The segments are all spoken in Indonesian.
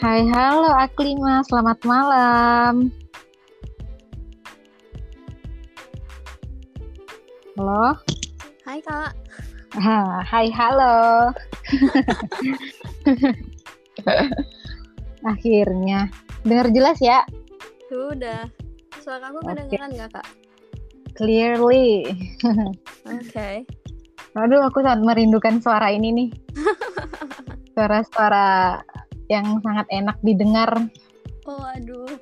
Hai, halo Aklima, selamat malam. Halo. Hai Kak. Hai, halo. Akhirnya, dengar jelas ya? Sudah. Suara aku kedengeran nggak Kak? Clearly. Oke. Aduh, aku sangat merindukan suara ini nih. Suara-suara yang sangat enak didengar. Oh, aduh.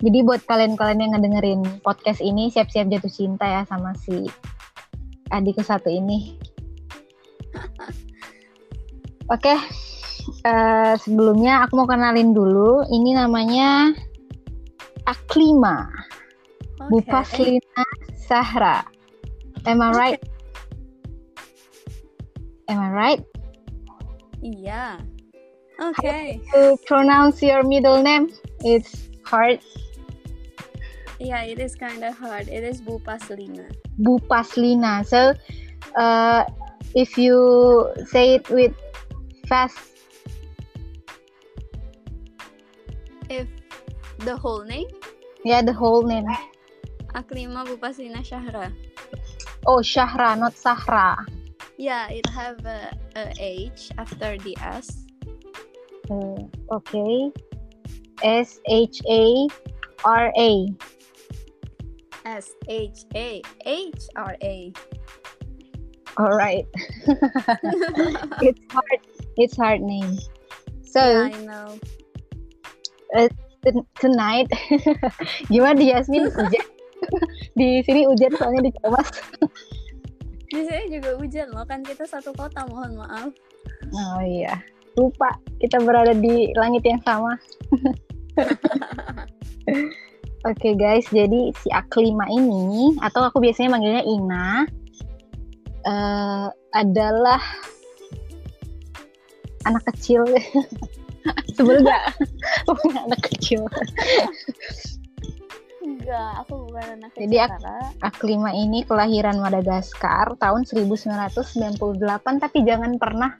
Jadi buat kalian-kalian yang ngedengerin podcast ini, siap-siap jatuh cinta ya sama si adikku satu ini. Oke. Sebelumnya aku mau kenalin dulu. Ini namanya Aklima Bupaslina Shahra. Am I right? Am I right? Yeah. Okay. How to pronounce your middle name? It's hard. Yeah, it is kind of hard. It is Bupaslina. Bupaslina. So, if you say it with fast. If the whole name? Yeah, the whole name. Aklima Bupaslina Shahra. Oh, Shahra, not Sahra. Yeah, it have a H after the S. Okay. S-H-A-R-A. S-H-A-H-R-A. Alright. It's hard. It's hard name. So, yeah, I know. Tonight, gimana di Yasmin? Hujan. Di sini hujan soalnya di Kawas. Di sini juga hujan loh, kan kita satu kota, mohon maaf. Oh iya, lupa kita berada di langit yang sama. Oke, guys, jadi si Aklima ini, atau aku biasanya manggilnya Ina, adalah anak kecil. Sebenernya bukan anak kecil. Enggak, aku bukan anak kecil. Jadi Aklima ini kelahiran Madagascar tahun 1998, tapi jangan pernah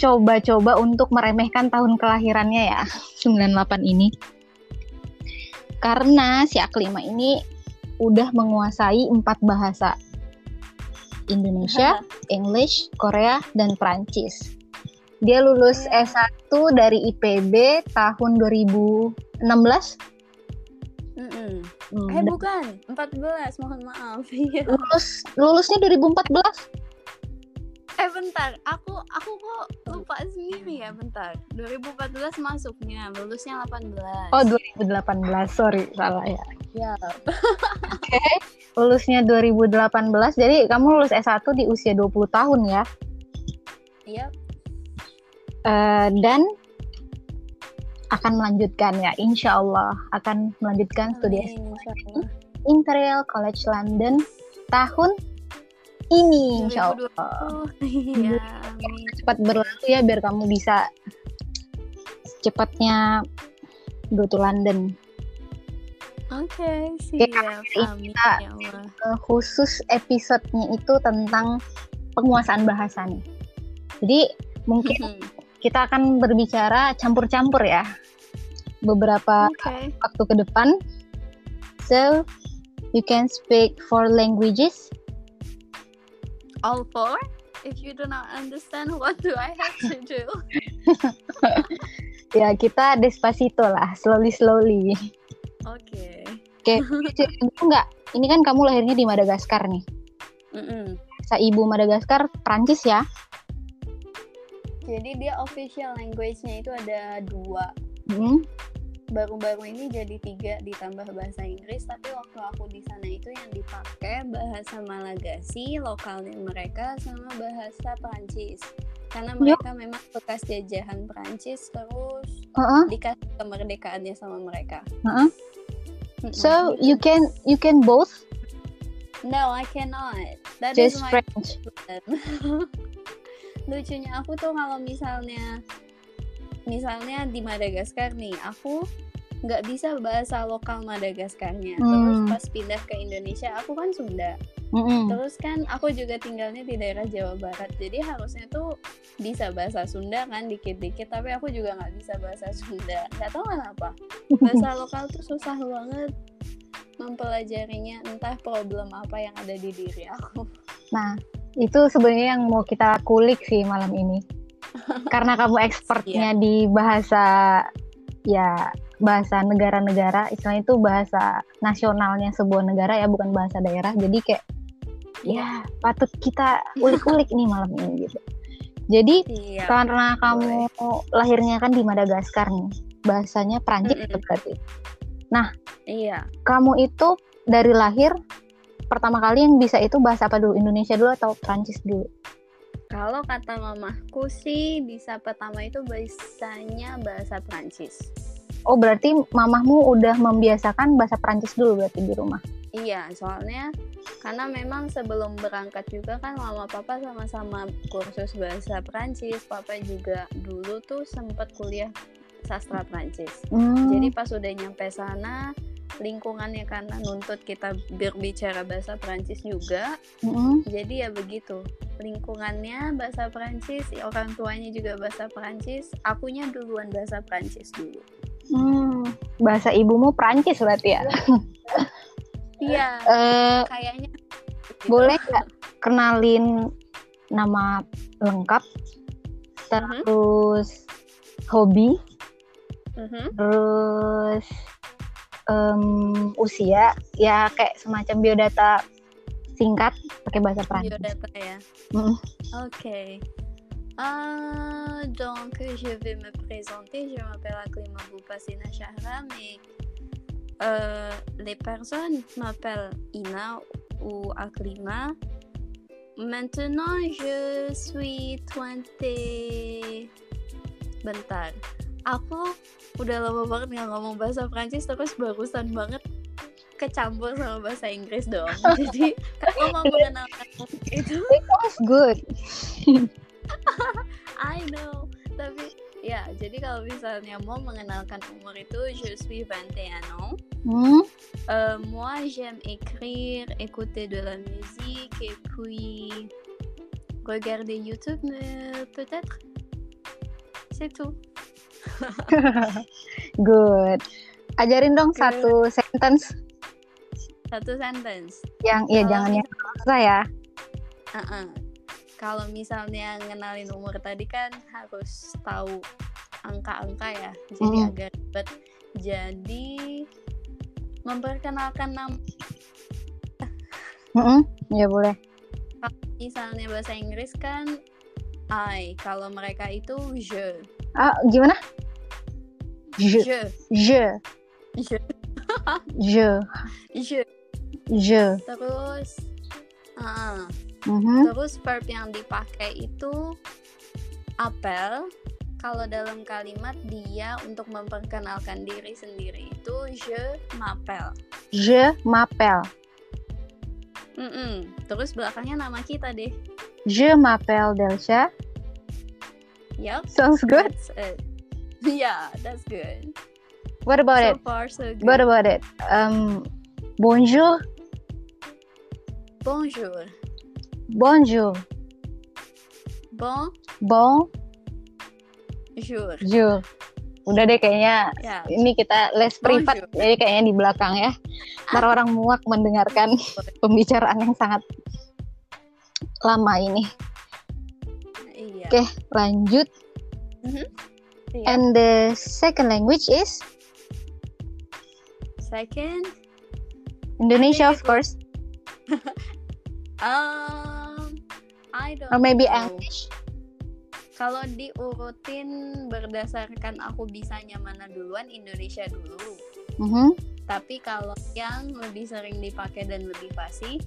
coba-coba untuk meremehkan tahun kelahirannya ya, 98 ini. Karena si Aklima ini udah menguasai 4 bahasa. Indonesia, English, Korea, dan Perancis. Dia lulus S1 dari IPB tahun 2016. Bukan, 14, mohon maaf. Lulusnya 2014. Bentar, aku kok lupa sendiri ya, bentar. 2014 masuknya, lulusnya 18. Oh, 2018, sorry, salah ya. Ya. Oke, lulusnya 2018, jadi kamu lulus S1 di usia 20 tahun ya? Iya. Yep. Dan akan melanjutkan ya, insya Allah akan melanjutkan studi S1 Imperial College London tahun ini, insya Allah. Iya, cepat berlaku ya, biar kamu bisa secepatnya go to London. Oke, siap. Kita khusus episodenya itu tentang penguasaan bahasa nih. Jadi mungkin kita akan berbicara campur-campur ya beberapa waktu ke depan. So you can speak 4 languages. All 4? If you do not understand, what do I have to do? Ya, kita despacito lah, slowly. Oke. Itu enggak. Ini kan kamu lahirnya di Madagaskar nih. Sa ibu Madagaskar Prancis ya. Jadi dia official language-nya itu ada 2. Baru-baru ini jadi 3 ditambah bahasa Inggris, tapi waktu aku di sana itu yang dipakai bahasa Malagasi, lokalnya mereka, sama bahasa Perancis. Karena mereka memang bekas jajahan Perancis, terus dikasih kemerdekaannya sama mereka. So you can both? No, I cannot. That just is my French. Lucunya aku tuh kalau misalnya di Madagaskar nih, aku nggak bisa bahasa lokal Madagaskarnya. Terus pas pindah ke Indonesia, aku kan Sunda. Terus kan aku juga tinggalnya di daerah Jawa Barat, jadi harusnya tuh bisa bahasa Sunda kan dikit-dikit, tapi aku juga nggak bisa bahasa Sunda, nggak tahu kenapa. Bahasa lokal tuh susah banget mempelajarinya, entah problem apa yang ada di diri aku. Nah, itu sebenarnya yang mau kita kulik sih malam ini. Karena kamu expertnya di bahasa, ya bahasa negara-negara, istilahnya itu bahasa nasionalnya sebuah negara ya, bukan bahasa daerah. Jadi kayak ya patut kita ulik-ulik nih malam ini gitu. Jadi karena kamu lahirnya kan di Madagascar nih, bahasanya Perancis berarti. Nah, kamu itu dari lahir pertama kali yang bisa itu bahasa apa dulu? Indonesia dulu atau Perancis dulu? Kalau kata mamahku sih bisa pertama itu bahasanya bahasa Perancis. Oh, berarti mamahmu udah membiasakan bahasa Perancis dulu berarti di rumah? Iya, soalnya karena memang sebelum berangkat juga kan mama papa sama-sama kursus bahasa Perancis. Papa juga dulu tuh sempat kuliah sastra Perancis. Jadi pas udah nyampe sana, lingkungannya karena nuntut kita berbicara bahasa Perancis juga, jadi ya begitu, lingkungannya bahasa Perancis, orang tuanya juga bahasa Perancis, akunya duluan bahasa Perancis dulu. Bahasa ibumu Perancis berarti ya? Iya. Kayaknya gitu. Boleh nggak kenalin nama lengkap, terus hobi, terus usia, ya kayak semacam biodata singkat pakai bahasa Perancis. Biodata ya. Okay. Donc je vais me présenter. Je m'appelle Aklima Bupaslina Shahra, mais les personnes m'appellent Ina ou Aklima. Maintenant je suis 20. Bentar. Aku udah lama banget gak ngomong bahasa Perancis, terus barusan banget kecampur sama bahasa Inggris doang. Jadi aku mau mengenalkan itu. It was good. I know. Tapi ya, jadi kalau misalnya mau mengenalkan umur itu, je suis 21 ans. Moi j'aime écrire, écouter de la musique et puis regarder YouTube peut-être. C'est tout. Good. Ajarin dong good. Satu sentence. Yang ya kalo jangan yang susah ya. Kalau misalnya ngenalin umur tadi kan harus tahu angka-angka ya. Jadi agak ribet. Jadi memperkenalkan nama. Ya boleh. Kalau misalnya bahasa Inggris kan I, kalau mereka itu je. Gimana? Je. Terus terus verb yang dipakai itu apel. Kalau dalam kalimat dia untuk memperkenalkan diri sendiri itu je m'appelle. Terus belakangnya nama kita deh. Je m'appelle Delsha. Yep. Sounds good. That's it. Yeah, that's good. So far, so good. What about it? Bonjour. Bonjour. Bonjour. Bonjour. Jour. Udah deh kayaknya. Yeah. Ini kita les privat. Bonjour. Jadi kayaknya di belakang ya. Ntar orang muak mendengarkan pembicaraan yang sangat lama ini. Oke, lanjut. And the second language is? Second? Indonesia, of course. I don't know. Or maybe English? Kalau diurutin berdasarkan aku bisanya mana duluan, Indonesia dulu. Tapi kalau yang lebih sering dipakai dan lebih fasih,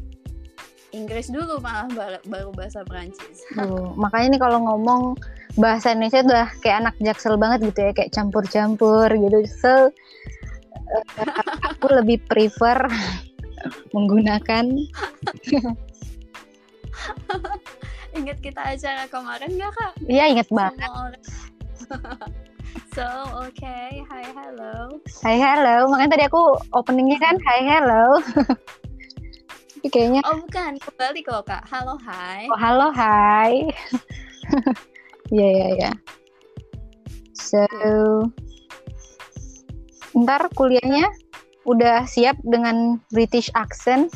Inggris dulu malah baru bahasa Perancis. Makanya nih kalau ngomong bahasa Indonesia udah kayak anak jaksel banget gitu ya, kayak campur-campur gitu. So aku lebih prefer menggunakan. Ingat kita acara kemarin nggak kak? Iya ingat banget. So okay, hi hello. Makanya tadi aku openingnya kan hi hello. kayaknya. Oh bukan, kembali kok Kak. Halo, hai. Oh, halo, hai. Yeah. So, ntar kuliahnya udah siap dengan British accent?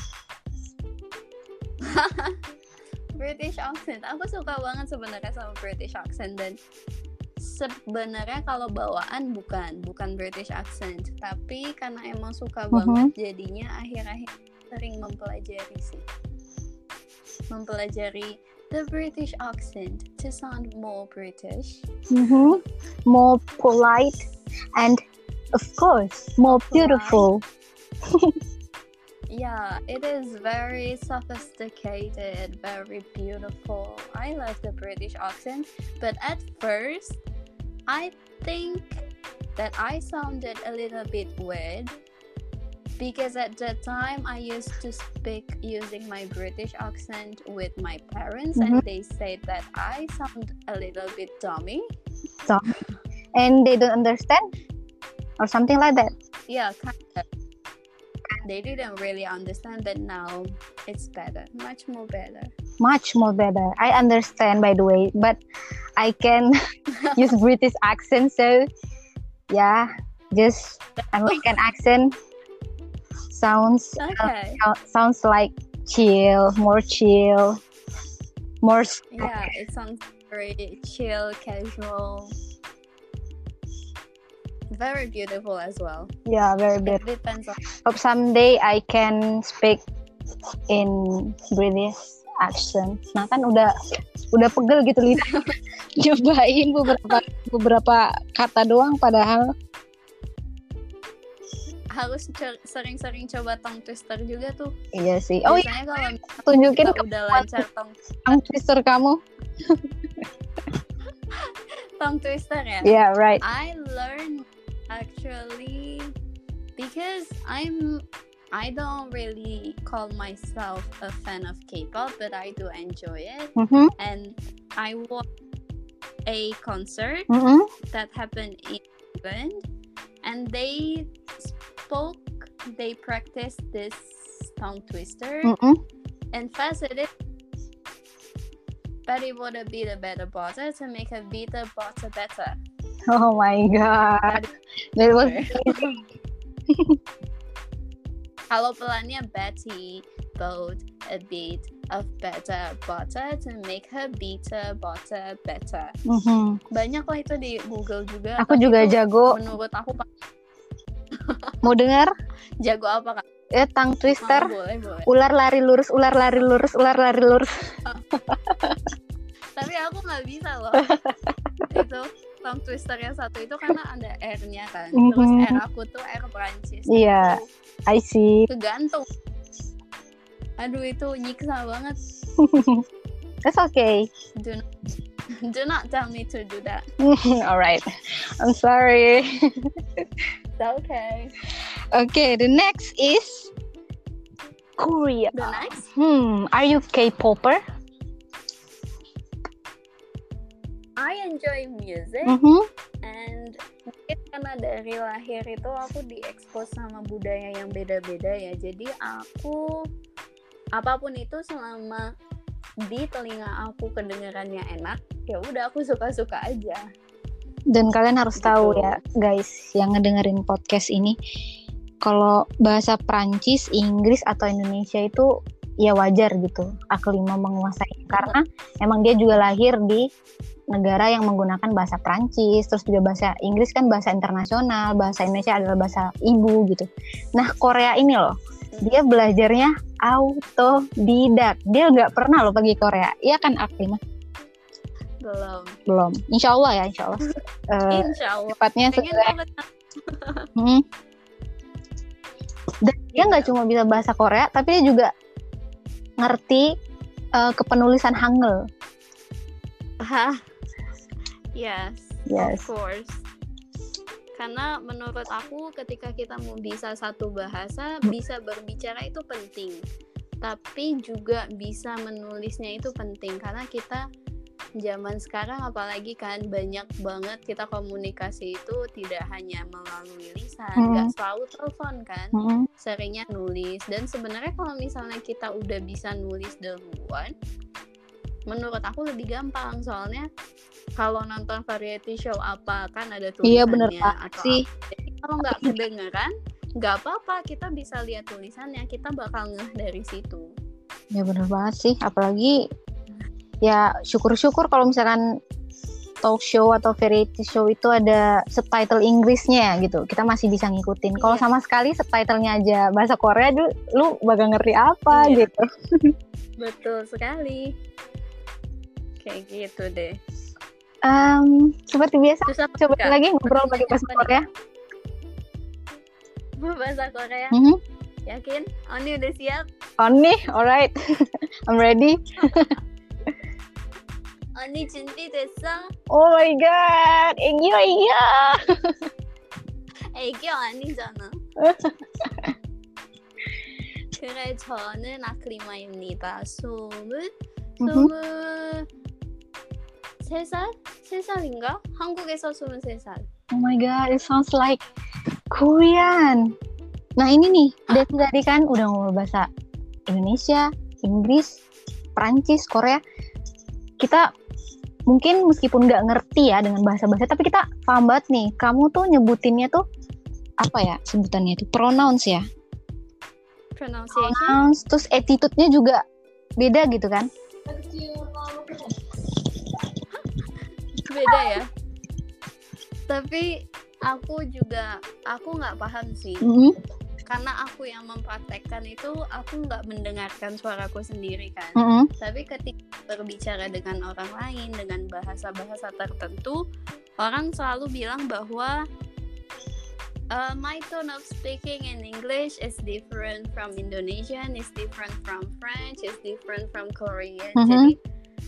British accent, aku suka banget sebenarnya sama British accent. Dan sebenarnya kalau bawaan bukan British accent, tapi karena emang suka banget jadinya akhir-akhir sering mempelajari the British accent to sound more British, more polite, and of course more beautiful. Yeah, it is very sophisticated, very beautiful. I love the British accent, but at first I think that I sounded a little bit weird because at that time I used to speak using my British accent with my parents, and they said that I sound a little bit dummy. So, and they don't understand or something like that? Yeah, kind of. They didn't really understand, but now it's better, much more better. I understand, by the way, but I can use British accent, so yeah, just American accent sounds okay. Sounds like chill, more stuff. Yeah, it sounds very chill, casual, very beautiful as well. Yeah, very beautiful. It depends on. Hope someday I can speak in British accent. Nah kan udah pegel gitu lidah. Cobain beberapa kata doang, padahal harus sering-sering coba tongue twister juga tuh. Iya sih. Oh iya. Kalau tunjukin udah lancar tongue twister kamu. Tongue twister ya. Yeah, right. I learned actually because I don't really call myself a fan of K-pop, but I do enjoy it. And I watched a concert that happened in England, and they practiced this tongue twister, and but it would be the better butter to make a bitter butter better. Oh my god, that was amazing. Kalau pelannya Betty bought a bit of better butter to make her bitter butter better. Banyak kok itu di Google juga. Aku juga jago. Menurut aku mau dengar? Jago apa Kak? Tongue twister, boleh. Ular lari lurus. Tapi aku nggak bisa loh. Itu tongue twister yang satu itu karena ada R-nya kan. Terus R aku tuh R Perancis. Iya, yeah, I see. Kegantung. Aduh, itu nyiksa banget. That's okay. Do not tell me to do that. Alright, I'm sorry. It's okay. Okay, the next is Korea. The next? Are you K-popper? I enjoy music, and mungkin karena dari lahir itu aku diekspos sama budaya yang beda-beda ya. Jadi aku apapun itu selama di telinga aku kedengarannya enak, ya udah aku suka-suka aja. Dan kalian harus tahu ya guys yang ngedengerin podcast ini, kalau bahasa Perancis, Inggris atau Indonesia itu ya wajar gitu Aklima menguasai, karena emang dia juga lahir di negara yang menggunakan bahasa Perancis, terus juga bahasa Inggris kan bahasa internasional, bahasa Indonesia adalah bahasa ibu gitu. Nah Korea ini loh, dia belajarnya autodidak, dia nggak pernah loh pergi Korea, iya kan Aklima? Belum. Insya Allah. Cepatnya segera. Dan dia nggak cuma bisa bahasa Korea, tapi dia juga ngerti kepenulisan Hangul. Yes, of course. Karena menurut aku ketika kita mau bisa satu bahasa, bisa berbicara itu penting. Tapi juga bisa menulisnya itu penting, karena kita zaman sekarang apalagi kan banyak banget kita komunikasi itu tidak hanya melalui lisan, nggak selalu telepon kan, seringnya nulis. Dan sebenarnya kalau misalnya kita udah bisa nulis duluan, menurut aku lebih gampang soalnya kalau nonton variety show apa kan ada tulisannya. Iya bener atau sih. Jadi kalau nggak kedengeran nggak apa-apa, kita bisa lihat tulisannya, kita bakal ngeh dari situ. Ya bener banget sih, apalagi ya syukur-syukur kalau misalkan talk show atau variety show itu ada subtitle Inggrisnya gitu, kita masih bisa ngikutin. Kalau sama sekali subtitlenya aja bahasa Korea, lu bakal ngerti apa gitu. Betul sekali, kayak gitu deh. Seperti biasa, coba lagi ngobrol pakai bahasa Korea. Bahasa Korea. Yakin? Oni udah siap? Oni, alright. I'm ready. Oni 준비됐어? Oh my god, 애교야. 애교 아니잖아. 그래, 저는 아클리마입니다. 23살? 3살인가? 한국에서 23살. Oh my god, it sounds like Korean. Nah ini nih, dari tadi kan udah ngomong bahasa Indonesia, Inggris, Perancis, Korea. Kita mungkin meskipun nggak ngerti ya dengan bahasa-bahasa, tapi kita paham banget nih. Kamu tuh nyebutinnya tuh apa ya sebutannya itu? Pronouns ya? Pronunciation. Pronouns, terus attitude-nya juga beda gitu kan? Beda ya. Tapi aku nggak paham sih. Karena aku yang mempraktekkan itu, aku nggak mendengarkan suaraku sendiri kan. Tapi ketika berbicara dengan orang lain dengan bahasa-bahasa tertentu, orang selalu bilang bahwa my tone of speaking in English is different from Indonesian, is different from French, is different from Korean. Jadi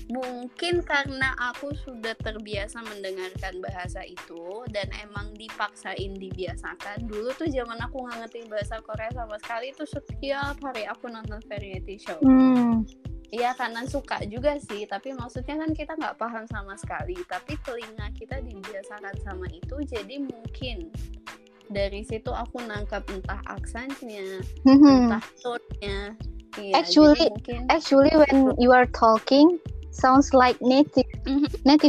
mungkin karena aku sudah terbiasa mendengarkan bahasa itu dan emang dipaksain dibiasakan. Dulu tuh zaman aku nggak ngerti bahasa Korea sama sekali tuh setiap hari aku nonton variety show. Iya karena suka juga sih, tapi maksudnya kan kita nggak paham sama sekali. Tapi telinga kita dibiasakan sama itu, jadi mungkin dari situ aku nangkap entah aksennya, entah tone-nya. Iya, actually when you are talking sounds like native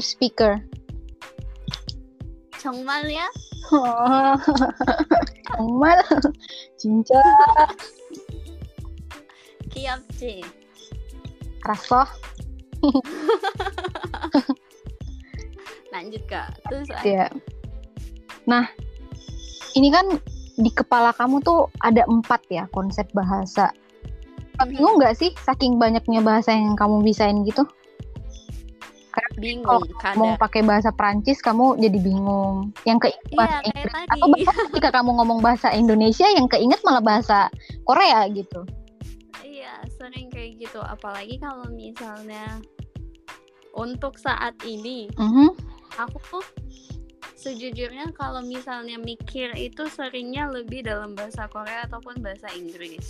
speaker. 정말 ya? 정말 진짜 귀엽지? 알았어. Lanjut Kak. Terus ya. Nah, ini kan di kepala kamu tuh ada 4 ya konsep bahasa. Bingung nggak sih saking banyaknya bahasa yang kamu bisain gitu? Bingung. Kalau mau pakai bahasa Perancis kamu jadi bingung. Yang keinget Inggris. Atau bahkan ketika kamu ngomong bahasa Indonesia yang keinget malah bahasa Korea gitu. Iya sering kayak gitu. Apalagi kalau misalnya untuk saat ini, aku tuh sejujurnya kalau misalnya mikir itu seringnya lebih dalam bahasa Korea ataupun bahasa Inggris.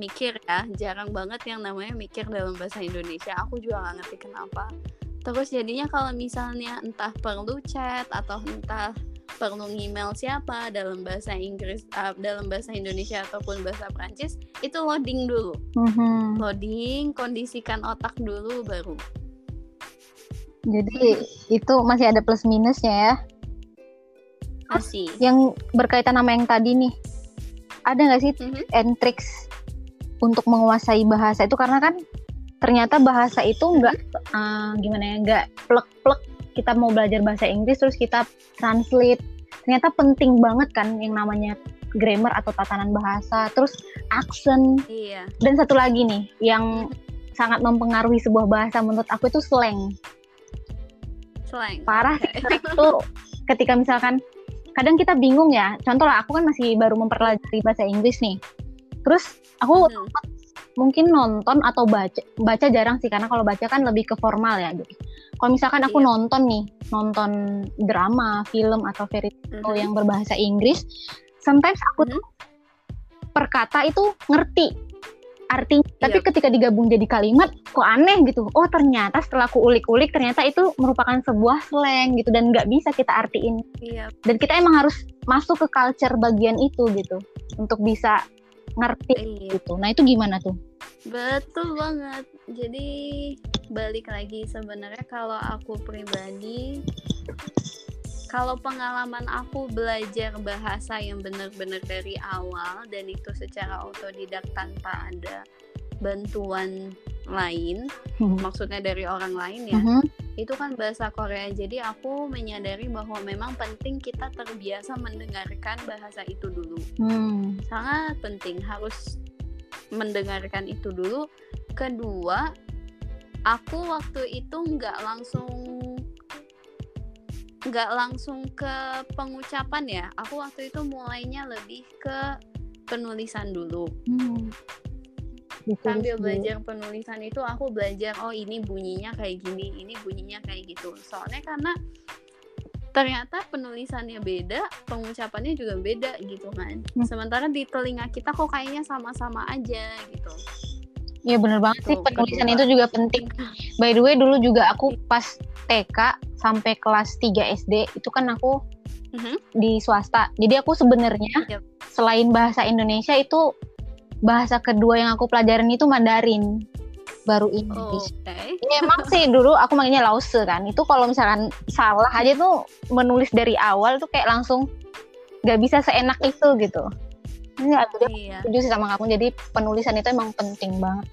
Mikir ya, jarang banget yang namanya mikir dalam bahasa Indonesia. Aku juga gak ngerti kenapa. Terus jadinya kalau misalnya entah perlu chat atau entah perlu email siapa dalam bahasa Inggris, dalam bahasa Indonesia ataupun bahasa Perancis, itu loading dulu. Loading, kondisikan otak dulu baru. Jadi itu masih ada plus minusnya ya. Masih. Yang berkaitan sama yang tadi nih, ada nggak sih tips and tricks untuk menguasai bahasa itu? Karena kan ternyata bahasa itu nggak nggak plek-plek kita mau belajar bahasa Inggris terus kita translate. Ternyata penting banget kan yang namanya grammar atau tatanan bahasa, terus accent. Iya. Dan satu lagi nih yang sangat mempengaruhi sebuah bahasa menurut aku itu slang. Slang. Parah sih itu ketika misalkan kadang kita bingung ya, contoh lah aku kan masih baru mempelajari bahasa Inggris nih, terus aku mungkin nonton atau baca jarang sih, karena kalau baca kan lebih ke formal ya gitu. Kalau misalkan aku nonton drama, film atau variety show yang berbahasa Inggris, sometimes aku per kata itu ngerti artinya. Tapi ketika digabung jadi kalimat, kok aneh gitu. Oh ternyata setelah aku ulik-ulik, ternyata itu merupakan sebuah slang gitu, dan nggak bisa kita artiin. Iya. Dan kita emang harus masuk ke culture bagian itu gitu, untuk bisa ngerti gitu. Nah itu gimana tuh? Betul banget. Jadi balik lagi sebenarnya kalau aku pribadi, kalau pengalaman aku belajar bahasa yang benar-benar dari awal dan itu secara autodidak tanpa ada bantuan lain, maksudnya dari orang lain ya, itu kan bahasa Korea. Jadi aku menyadari bahwa memang penting kita terbiasa mendengarkan bahasa itu dulu. Sangat penting, harus mendengarkan itu dulu. Kedua, aku waktu itu nggak langsung ke pengucapan ya. Aku waktu itu mulainya lebih ke penulisan dulu. Sambil belajar penulisan itu aku belajar, oh ini bunyinya kayak gini, ini bunyinya kayak gitu. Soalnya karena ternyata penulisannya beda, pengucapannya juga beda gitu kan. Sementara di telinga kita kok kayaknya sama-sama aja gitu. Iya benar banget sih, penulisan itu juga penting. By the way, dulu juga aku pas TK sampai kelas 3 SD itu kan aku di swasta. Jadi aku sebenarnya selain bahasa Indonesia itu bahasa kedua yang aku pelajarin itu Mandarin. Baru ini. Memang sih dulu aku manggilnya Lause kan. Itu kalau misalkan salah aja tuh menulis dari awal tuh kayak langsung enggak bisa seenak itu gitu. Enggak, aku setuju sih sama kamu. Jadi penulisan itu emang penting banget.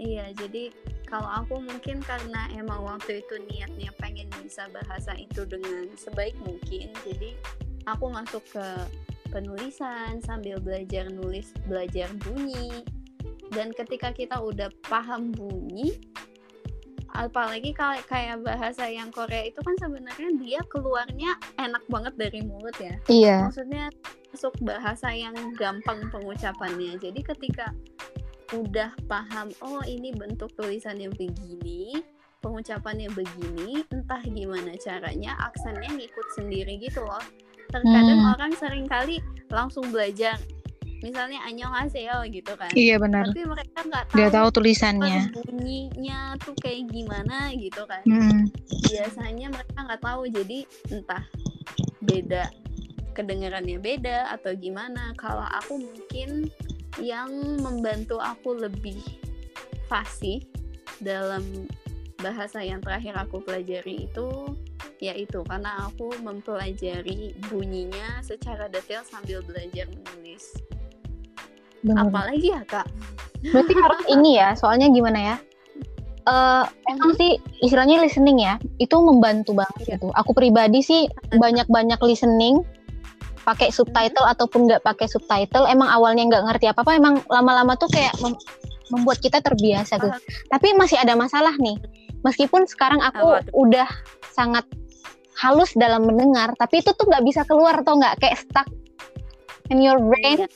Iya, jadi kalau aku mungkin karena emang waktu itu niatnya pengen bisa bahasa itu dengan sebaik mungkin, jadi aku masuk ke penulisan sambil belajar nulis, belajar bunyi. Dan ketika kita udah paham bunyi, apalagi kayak bahasa yang Korea itu kan sebenarnya dia keluarnya enak banget dari mulut ya. Iya. Maksudnya masuk bahasa yang gampang pengucapannya. Jadi ketika udah paham, oh ini bentuk tulisannya begini, pengucapannya begini, entah gimana caranya aksennya ngikut sendiri gitu loh. Terkadang orang seringkali langsung belajar misalnya annyeonghaseyo gitu kan. Iya benar. Tapi mereka nggak tahu tulisannya, bunyinya tuh kayak gimana gitu kan. Biasanya mereka nggak tahu, jadi entah beda, kedengarannya beda atau gimana. Kalau aku mungkin yang membantu aku lebih fasih dalam bahasa yang terakhir aku pelajari itu yaitu karena aku mempelajari bunyinya secara detail sambil belajar menulis. Apalagi ya Kak? Berarti harus ini ya, soalnya gimana ya? Emang sih istilahnya listening ya, itu membantu banget gitu. Aku pribadi sih banyak-banyak listening, pakai subtitle ataupun nggak pakai subtitle. Emang awalnya nggak ngerti apa-apa, emang lama-lama tuh kayak membuat kita terbiasa gitu. Tapi masih ada masalah nih. Meskipun sekarang aku udah sangat halus dalam mendengar, tapi itu tuh nggak bisa keluar, tau nggak? Kayak stuck in your brain.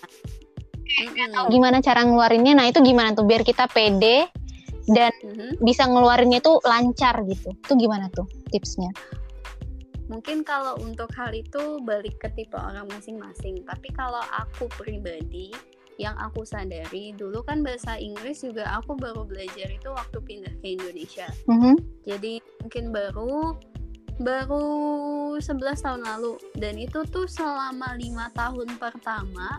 Gimana cara ngeluarinnya? Nah itu gimana tuh biar kita pede dan bisa ngeluarinnya tuh lancar gitu. Itu gimana tuh tipsnya? Mungkin kalau untuk hal itu balik ke tipe orang masing-masing. Tapi kalau aku pribadi, yang aku sadari dulu kan bahasa Inggris juga aku baru belajar itu waktu pindah ke Indonesia. Jadi mungkin baru 11 tahun lalu. Dan itu tuh selama 5 tahun pertama,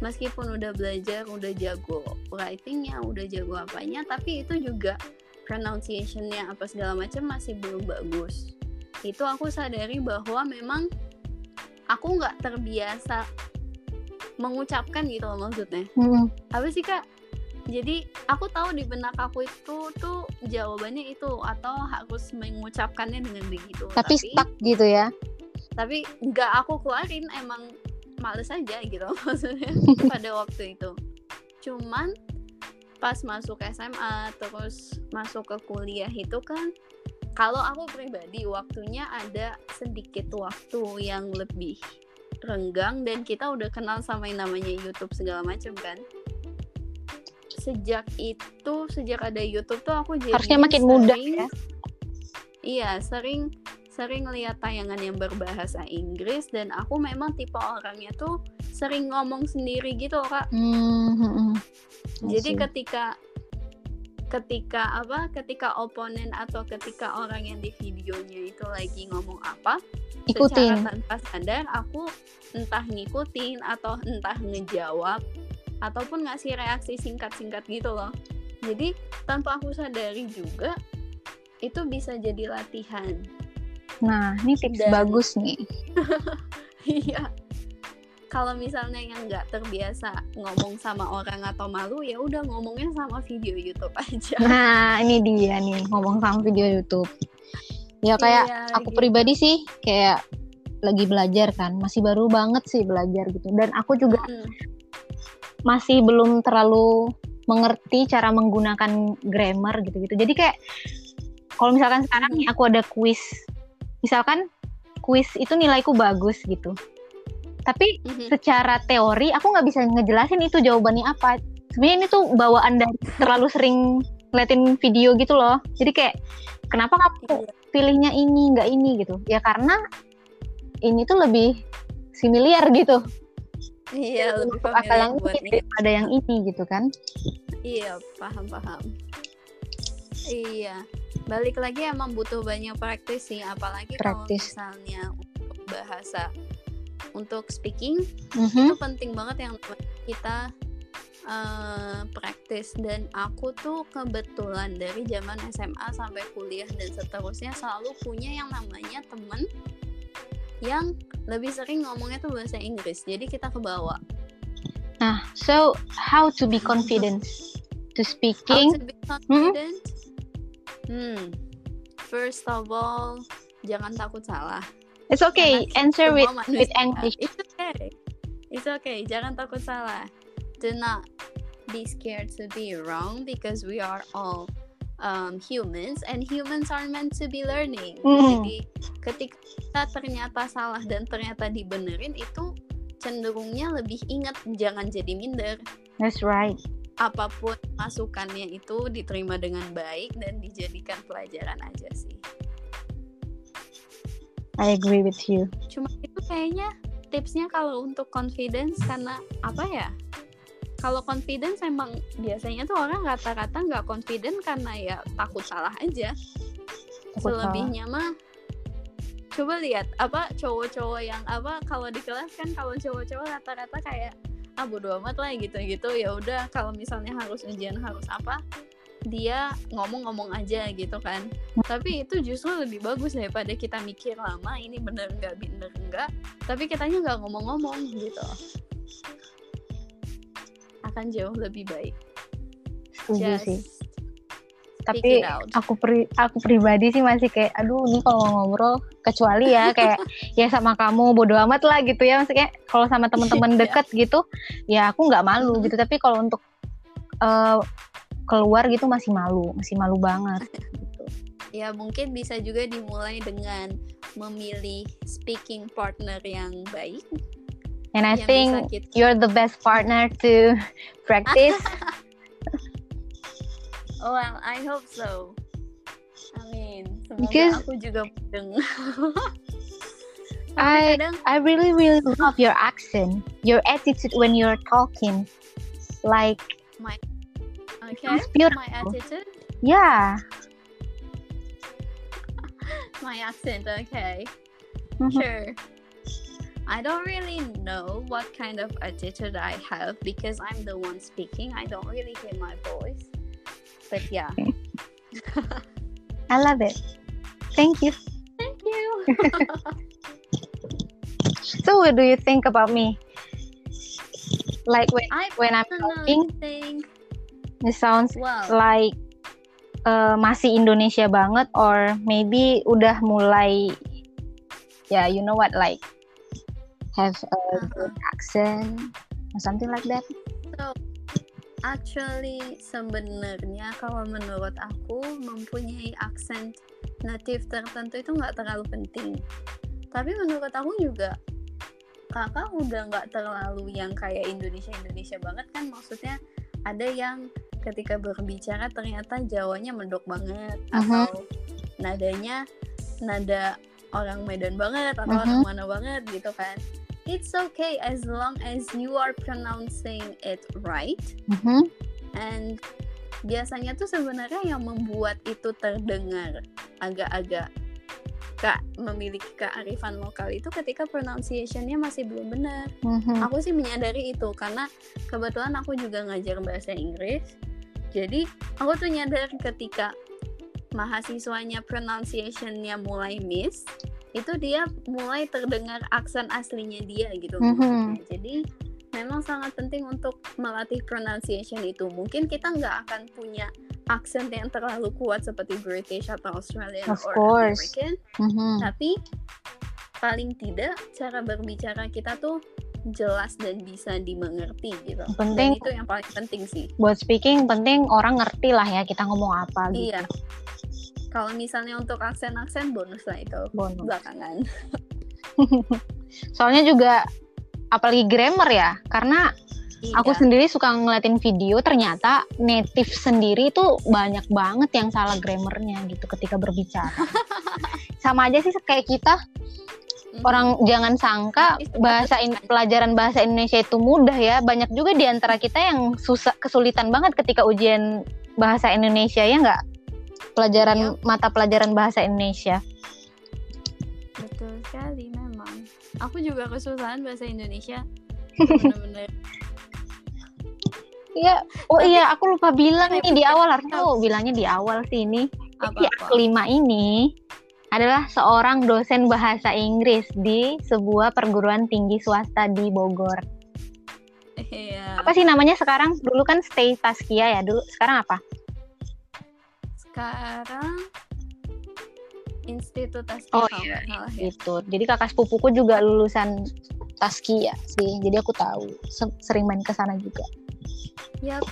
meskipun udah belajar, udah jago writingnya, udah jago apanya, tapi itu juga pronunciation-nya apa segala macam masih belum bagus. Itu aku sadari bahwa memang aku nggak terbiasa mengucapkan gitu loh maksudnya. Apa sih Kak? Jadi aku tahu di benak aku itu tuh jawabannya itu atau harus mengucapkannya dengan begitu. Tapi stuck gitu ya? Tapi nggak aku keluarin, emang males aja gitu maksudnya pada waktu itu. Cuman pas masuk SMA terus masuk ke kuliah itu kan, kalau aku pribadi waktunya ada sedikit waktu yang lebih renggang dan kita udah kenal sama yang namanya YouTube segala macam kan. Sejak ada YouTube tuh aku jadi harusnya makin mudah ya. Iya, sering lihat tayangan yang berbahasa Inggris, dan aku memang tipe orangnya tuh sering ngomong sendiri gitu, Kak. Mm-hmm. Jadi ketika oponen atau ketika orang yang di videonya itu lagi ngomong apa, ikutin. Secara tanpa sadar aku entah ngikutin atau entah ngejawab ataupun ngasih reaksi singkat-singkat gitu loh. Jadi tanpa aku sadari juga itu bisa jadi latihan. Nah, ini tips bagus nih. Iya. Kalau misalnya yang nggak terbiasa ngomong sama orang atau malu, ya udah ngomongnya sama video YouTube aja. Nah, ini dia nih, ngomong sama video YouTube. Ya kayak iya, aku gitu. Pribadi sih kayak lagi belajar kan, masih baru banget sih belajar gitu. Dan aku juga masih belum terlalu mengerti cara menggunakan grammar gitu-gitu. Jadi kayak kalau misalkan sekarang nih aku ada kuis, misalkan kuis itu nilaiku bagus gitu. Tapi secara teori aku nggak bisa ngejelasin itu jawabannya apa. Sebenarnya ini tuh bawaan dari terlalu sering ngeliatin video gitu loh. Jadi kayak kenapa kamu pilihnya ini nggak ini gitu? Ya karena ini tuh lebih similar gitu. Iya, lebih akal yang ini daripada yang ini gitu kan? Iya, paham. Iya, balik lagi emang butuh banyak praktis sih, apalagi praktis. Kalau misalnya untuk bahasa. Untuk speaking itu penting banget yang kita praktis. Dan aku tuh kebetulan dari zaman SMA sampai kuliah dan seterusnya selalu punya yang namanya teman yang lebih sering ngomongnya tuh bahasa Inggris. Jadi kita kebawa. Nah, so how to be confident to speaking? How to be confident? First of all, jangan takut salah. It's okay, answer with English. It's okay, jangan takut salah. Do not be scared to be wrong because we are all humans and humans are meant to be learning. Jadi ketika kita ternyata salah dan ternyata dibenerin itu cenderungnya lebih ingat, jangan jadi minder. That's right. Apapun masukannya itu diterima dengan baik dan dijadikan pelajaran aja sih. I agree with you. Cuma itu kayaknya tipsnya kalau untuk confidence, karena apa ya? Kalau confidence emang biasanya tuh orang rata-rata nggak confident karena ya takut salah aja. Selebihnya mah coba lihat apa cowok-cowok yang apa kalau di kelas kan, kalau cowok-cowok rata-rata kayak bodo amat lah gitu-gitu, ya udah kalau misalnya harus ujian harus apa, dia ngomong-ngomong aja gitu kan. Tapi itu justru lebih bagus daripada kita mikir lama ini bener nggak, tapi kitanya nggak ngomong-ngomong gitu, akan jauh lebih baik. Setuju sih, tapi aku pribadi sih masih kayak aduh ini kalau ngobrol, kecuali ya kayak ya sama kamu bodo amat lah gitu ya, maksudnya kalau sama teman-teman deket gitu ya aku nggak malu gitu. Tapi kalau untuk keluar gitu masih malu banget gitu. Ya mungkin bisa juga dimulai dengan memilih speaking partner yang baik. And I think you're the best partner to practice. Well, I hope so. Amin. Semoga because aku juga mendengar. I really love your accent, your attitude when you're talking. Like my Okay, my attitude? Yeah. My accent, okay. Sure. I don't really know what kind of attitude I have because I'm the one speaking. I don't really hear my voice. But yeah. I love it. Thank you. So what do you think about me? Like when I'm talking? It sounds like masih Indonesia banget, or maybe udah mulai, yeah, you know what, like have a good accent or something like that. So actually sebenarnya kalau menurut aku mempunyai aksen native tertentu itu nggak terlalu penting. Tapi menurut aku juga kakak udah nggak terlalu yang kayak Indonesia banget kan, maksudnya ada yang ketika berbicara ternyata Jawanya mendok banget atau nadanya nada orang Medan banget atau orang mana banget gitu kan. it's okay as long as you are pronouncing it right. Mm-hmm. And biasanya tuh sebenarnya yang membuat itu terdengar agak-agak memiliki kearifan lokal itu ketika pronunciation-nya masih belum benar. Mm-hmm. Aku sih menyadari itu karena kebetulan aku juga ngajar bahasa Inggris. Jadi aku tuh nyadar ketika mahasiswanya pronunciation-nya mulai miss, itu dia mulai terdengar aksen aslinya dia gitu. Mm-hmm. Jadi memang sangat penting untuk melatih pronunciation itu. Mungkin kita nggak akan punya aksen yang terlalu kuat seperti British atau Australian or American, mm-hmm. tapi paling tidak cara berbicara kita tuh jelas dan bisa dimengerti gitu. Penting, dan itu yang paling penting sih. Buat speaking penting orang ngerti lah ya kita ngomong apa gitu. Iya. Kalau misalnya untuk aksen-aksen bonus lah itu, bonus belakangan. Soalnya juga apalagi grammar ya, karena aku sendiri suka ngeliatin video, ternyata native sendiri tuh banyak banget yang salah grammarnya gitu ketika berbicara. Sama aja sih kayak kita, orang jangan sangka pelajaran bahasa Indonesia itu mudah ya. Banyak juga diantara kita yang kesulitan banget ketika ujian bahasa Indonesia, ya nggak? Mata pelajaran bahasa Indonesia. Betul sekali memang. Aku juga kesulitan bahasa Indonesia. Benar-benar. Iya, aku lupa bilang ini di awal, Arto bilangnya di awal sih ini. Aklima ini adalah seorang dosen bahasa Inggris di sebuah perguruan tinggi swasta di Bogor. Iya. Apa sih namanya sekarang? Dulu kan Institut Tazkia ya, dulu. Sekarang apa? Sekarang Institut Tazkia. Oh iya, gitu. Jadi kakak sepupuku juga lulusan Tazkia sih. Jadi aku tahu, sering main ke sana juga. Yap.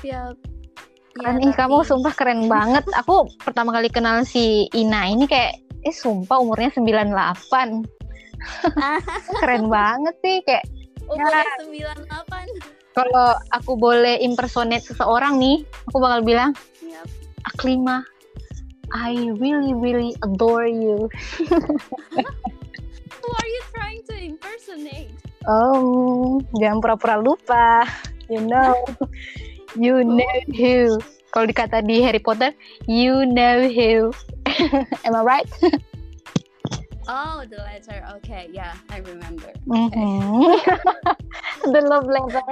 Keren nih, kamu sumpah keren banget. Aku pertama kali kenal si Ina ini kayak, sumpah umurnya 98. Keren banget sih kayak. Umurnya 98. Kalau aku boleh impersonate seseorang nih, aku bakal bilang, Aklima, I really really adore you. Who are you trying to impersonate? Oh, jangan pura-pura lupa. You know who. Kalau dikata di Harry Potter, you know who. Am I right? Oh, the letter. Okay, yeah, I remember. Okay. Mm-hmm. The love letter.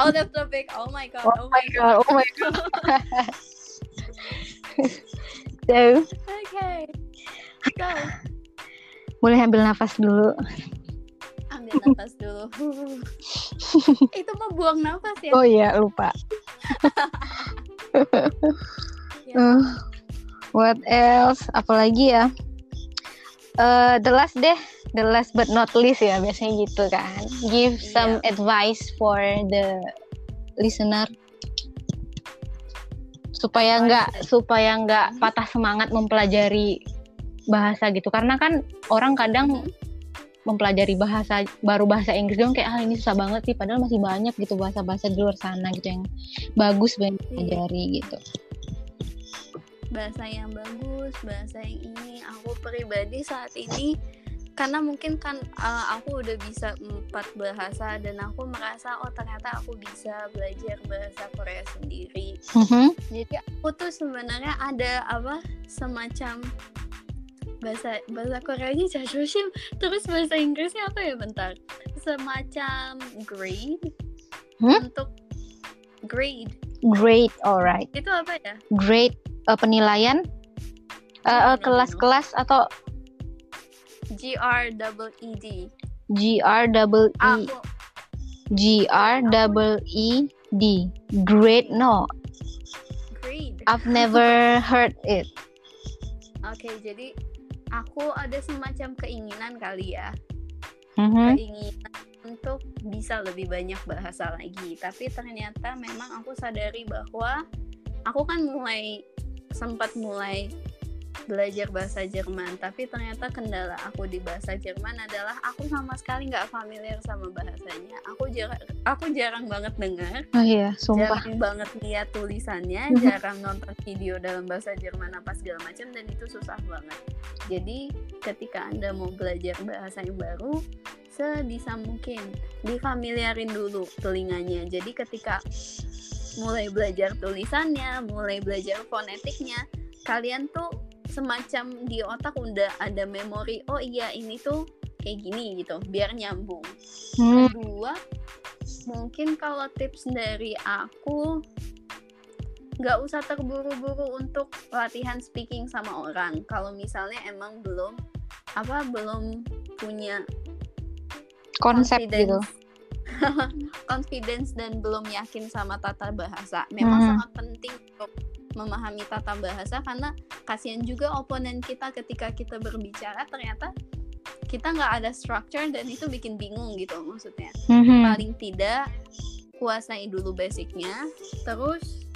Out of topic. Oh my god. Oh my god. Oh my god. So. Okay. Go. Boleh ambil nafas dulu. Ambil nafas dulu. Itu mau buang nafas ya? Oh iya, lupa. What else? Apalagi ya? The last deh. The last but not least ya, biasanya gitu kan. Give some advice for the listener supaya nggak patah semangat mempelajari bahasa gitu. Karena kan orang kadang mempelajari bahasa Inggris dong kayak ini susah banget sih, padahal masih banyak gitu bahasa-bahasa di luar sana gitu yang bagus banget pelajari gitu. Bahasa yang bagus, bahasa yang ini aku pribadi saat ini karena mungkin kan aku udah bisa 4 bahasa dan aku merasa ternyata aku bisa belajar bahasa Korea sendiri. Uh-huh. Jadi aku tuh sebenarnya ada semacam bahasa Koreanya jajoshim, terus bahasa Inggrisnya apa ya, bentar, semacam grade. Untuk grade, alright, itu apa ya, grade, penilaian, kelas-kelas atau G R double E D grade, no grade. I've never heard it. Okay, jadi aku ada semacam keinginan kali ya, keinginan untuk bisa lebih banyak bahasa lagi. Tapi ternyata memang aku sadari bahwa aku kan mulai belajar bahasa Jerman. Tapi ternyata kendala aku di bahasa Jerman adalah aku sama sekali nggak familiar sama bahasanya. Aku jarang banget dengar. Oh iya, sumpah. Jarang banget lihat tulisannya, jarang nonton video dalam bahasa Jerman apa segala macam, dan itu susah banget. Jadi ketika Anda mau belajar bahasa yang baru, sebisa mungkin difamiliarin dulu telinganya. Jadi ketika mulai belajar tulisannya, mulai belajar fonetiknya, kalian tuh semacam di otak udah ada memori, oh iya ini tuh kayak gini gitu, biar nyambung. Kedua, mungkin kalau tips dari aku, nggak usah terburu-buru untuk latihan speaking sama orang. Kalau misalnya emang belum punya konsep gitu. Confidence dan belum yakin sama tata bahasa. Memang sangat penting untuk memahami tata bahasa, karena kasihan juga oponen kita ketika kita berbicara ternyata kita nggak ada structure dan itu bikin bingung gitu maksudnya. Paling tidak kuasai dulu basicnya, terus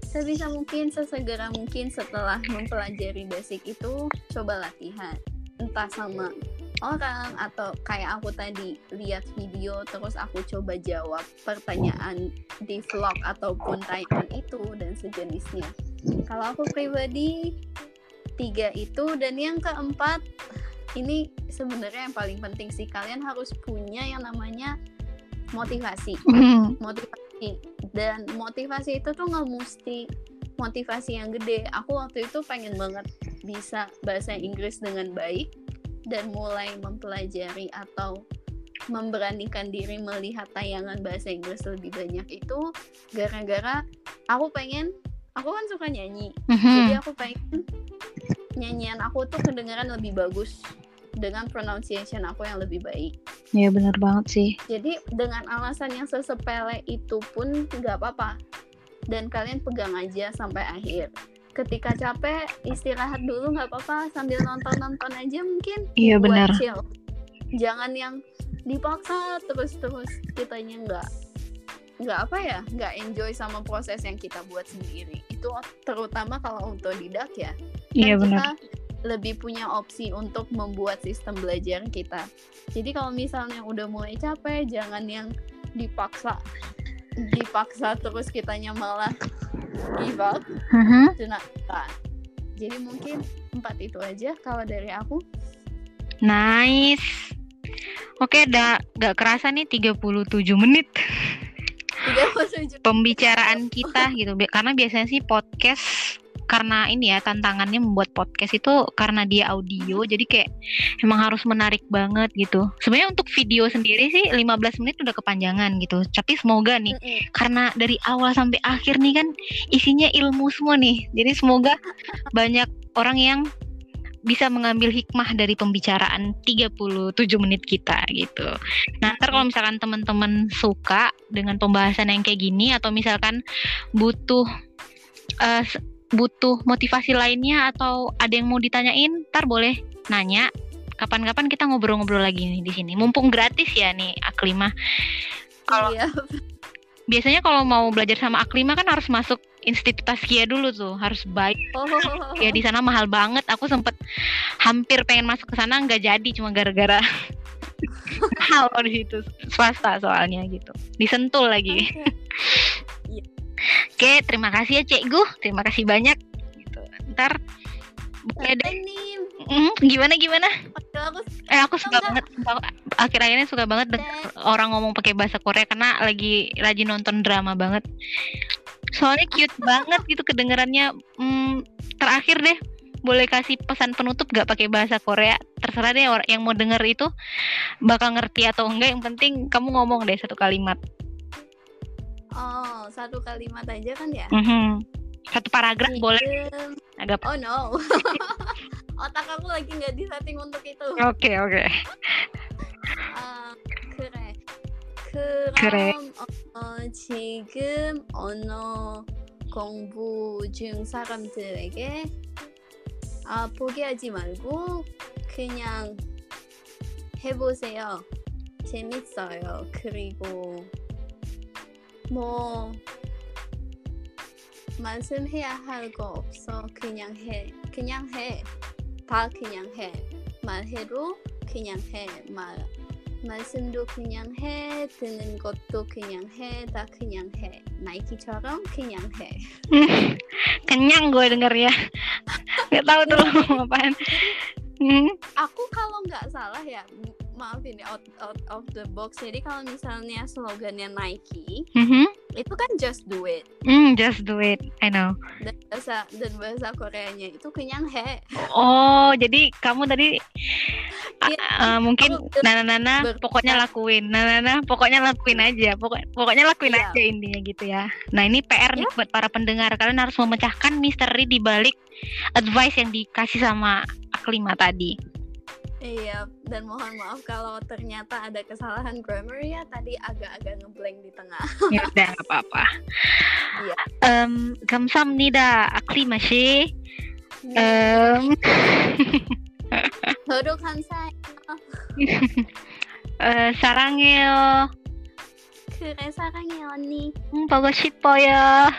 sebisa mungkin sesegera mungkin setelah mempelajari basic itu coba latihan, entah sama orang atau kayak aku tadi lihat video terus aku coba jawab pertanyaan di vlog ataupun tayangan itu dan sejenisnya. Kalau aku pribadi 3 itu, dan yang keempat ini sebenarnya yang paling penting sih, kalian harus punya yang namanya motivasi. Dan motivasi itu tuh nggak mesti motivasi yang gede. Aku waktu itu pengen banget bisa bahasa Inggris dengan baik dan mulai mempelajari atau memberanikan diri melihat tayangan bahasa Inggris lebih banyak itu gara-gara aku kan suka nyanyi. Jadi aku pengen nyanyian aku tuh kedengaran lebih bagus dengan pronunciation aku yang lebih baik. Iya benar banget sih. Jadi dengan alasan yang sesepele itu pun gak apa-apa. Dan kalian pegang aja sampai akhir. Ketika capek, istirahat dulu gak apa-apa, sambil nonton-nonton aja mungkin. Iya benar. Chill. Jangan yang dipaksa terus-terus kitanya gak enjoy sama proses yang kita buat sendiri. Itu terutama kalau autodidak ya. Iya benar. Kita lebih punya opsi untuk membuat sistem belajar kita. Jadi kalau misalnya udah mulai capek, jangan yang dipaksa terus kitanya malah give up. Jadi mungkin 4 itu aja kalau dari aku. Nice. Oke, gak kerasa nih 37 menit 37 pembicaraan kita gitu. Karena biasanya sih podcast, karena ini ya tantangannya membuat podcast itu karena dia audio, jadi kayak emang harus menarik banget gitu. Sebenarnya untuk video sendiri sih 15 menit udah kepanjangan gitu, tapi semoga nih karena dari awal sampai akhir nih kan isinya ilmu semua nih, jadi semoga banyak orang yang bisa mengambil hikmah dari pembicaraan 37 menit kita gitu. Nah, ntar kalau misalkan teman-teman suka dengan pembahasan yang kayak gini atau misalkan butuh motivasi lainnya atau ada yang mau ditanyain, ntar boleh nanya. Kapan-kapan kita ngobrol-ngobrol lagi nih di sini. Mumpung gratis ya nih Aklima. Kalau biasanya kalau mau belajar sama Aklima kan harus masuk Institut Tazkia dulu tuh, harus baik. Ya di sana mahal banget. Aku sempet hampir pengen masuk ke sana, nggak jadi cuma gara-gara mahal di situ, swasta soalnya gitu. Disentul lagi. Oke, terima kasih ya Cikgu. Terima kasih banyak gitu. Ntar gimana? Aku suka banget. Akhir-akhirnya suka banget denger orang ngomong pakai bahasa Korea karena lagi rajin nonton drama banget. Soalnya cute banget gitu kedengarannya. Terakhir deh, boleh kasih pesan penutup gak pakai bahasa Korea? Terserah deh orang yang mau denger itu bakal ngerti atau enggak, yang penting kamu ngomong deh satu kalimat. Oh, satu kalimat aja kan ya? Satu paragraf boleh? Agak... Oh no, otak aku lagi nggak disetting untuk itu. Oke. 그래. 지금 언어 공부 중 사람들에게 포기하지 말고 그냥 해보세요. 재밌어요. 그리고 말씀해야 할 거 없어. 그냥 해. 다 그냥 해. 말해도 그냥 해. 말씀도 그냥 해. 듣는 것도 그냥 해. 다 그냥 해. 나이키처럼 그냥 해. Kenyang gue dengernya. Gak tahu tuh ngomong apaan. Aku kalau nggak salah ya maaf ini out of the box. Jadi kalau misalnya slogannya Nike, itu kan just do it. Just do it. I know. Dan bahasa Koreanya itu kenyang he. Oh, jadi kamu tadi mungkin pokoknya lakuin. Pokoknya lakuin aja. Pokoknya lakuin aja intinya gitu ya. Nah, ini PR nih buat para pendengar. Kalian harus memecahkan misteri di balik advice yang dikasih sama Aklima tadi. Iya, dan mohon maaf kalau ternyata ada kesalahan grammar ya, tadi agak-agak ngeblank di tengah. Ya udah, gak apa-apa. Iya. Gamsahamnida, Aklima sih. Hodo kansai. Sarangeo. Kure sarangeo ni. Pagoshipo ya.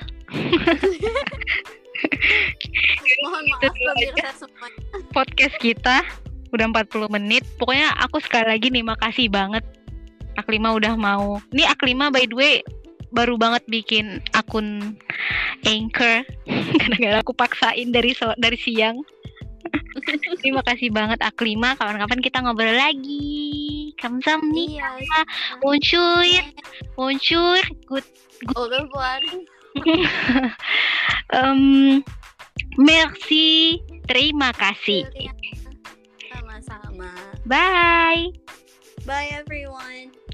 Mohon maaf pemirsa semuanya. Podcast kita udah 40 menit. Pokoknya aku sekali lagi nih makasih banget Aklima udah mau. Ini Aklima by the way baru banget bikin akun Anchor karena aku paksain dari siang. Terima kasih banget Aklima. Kapan-kapan kita ngobrol lagi. Kamsahamnida. Muncul good. Merci. Terima kasih. Bye. Bye everyone.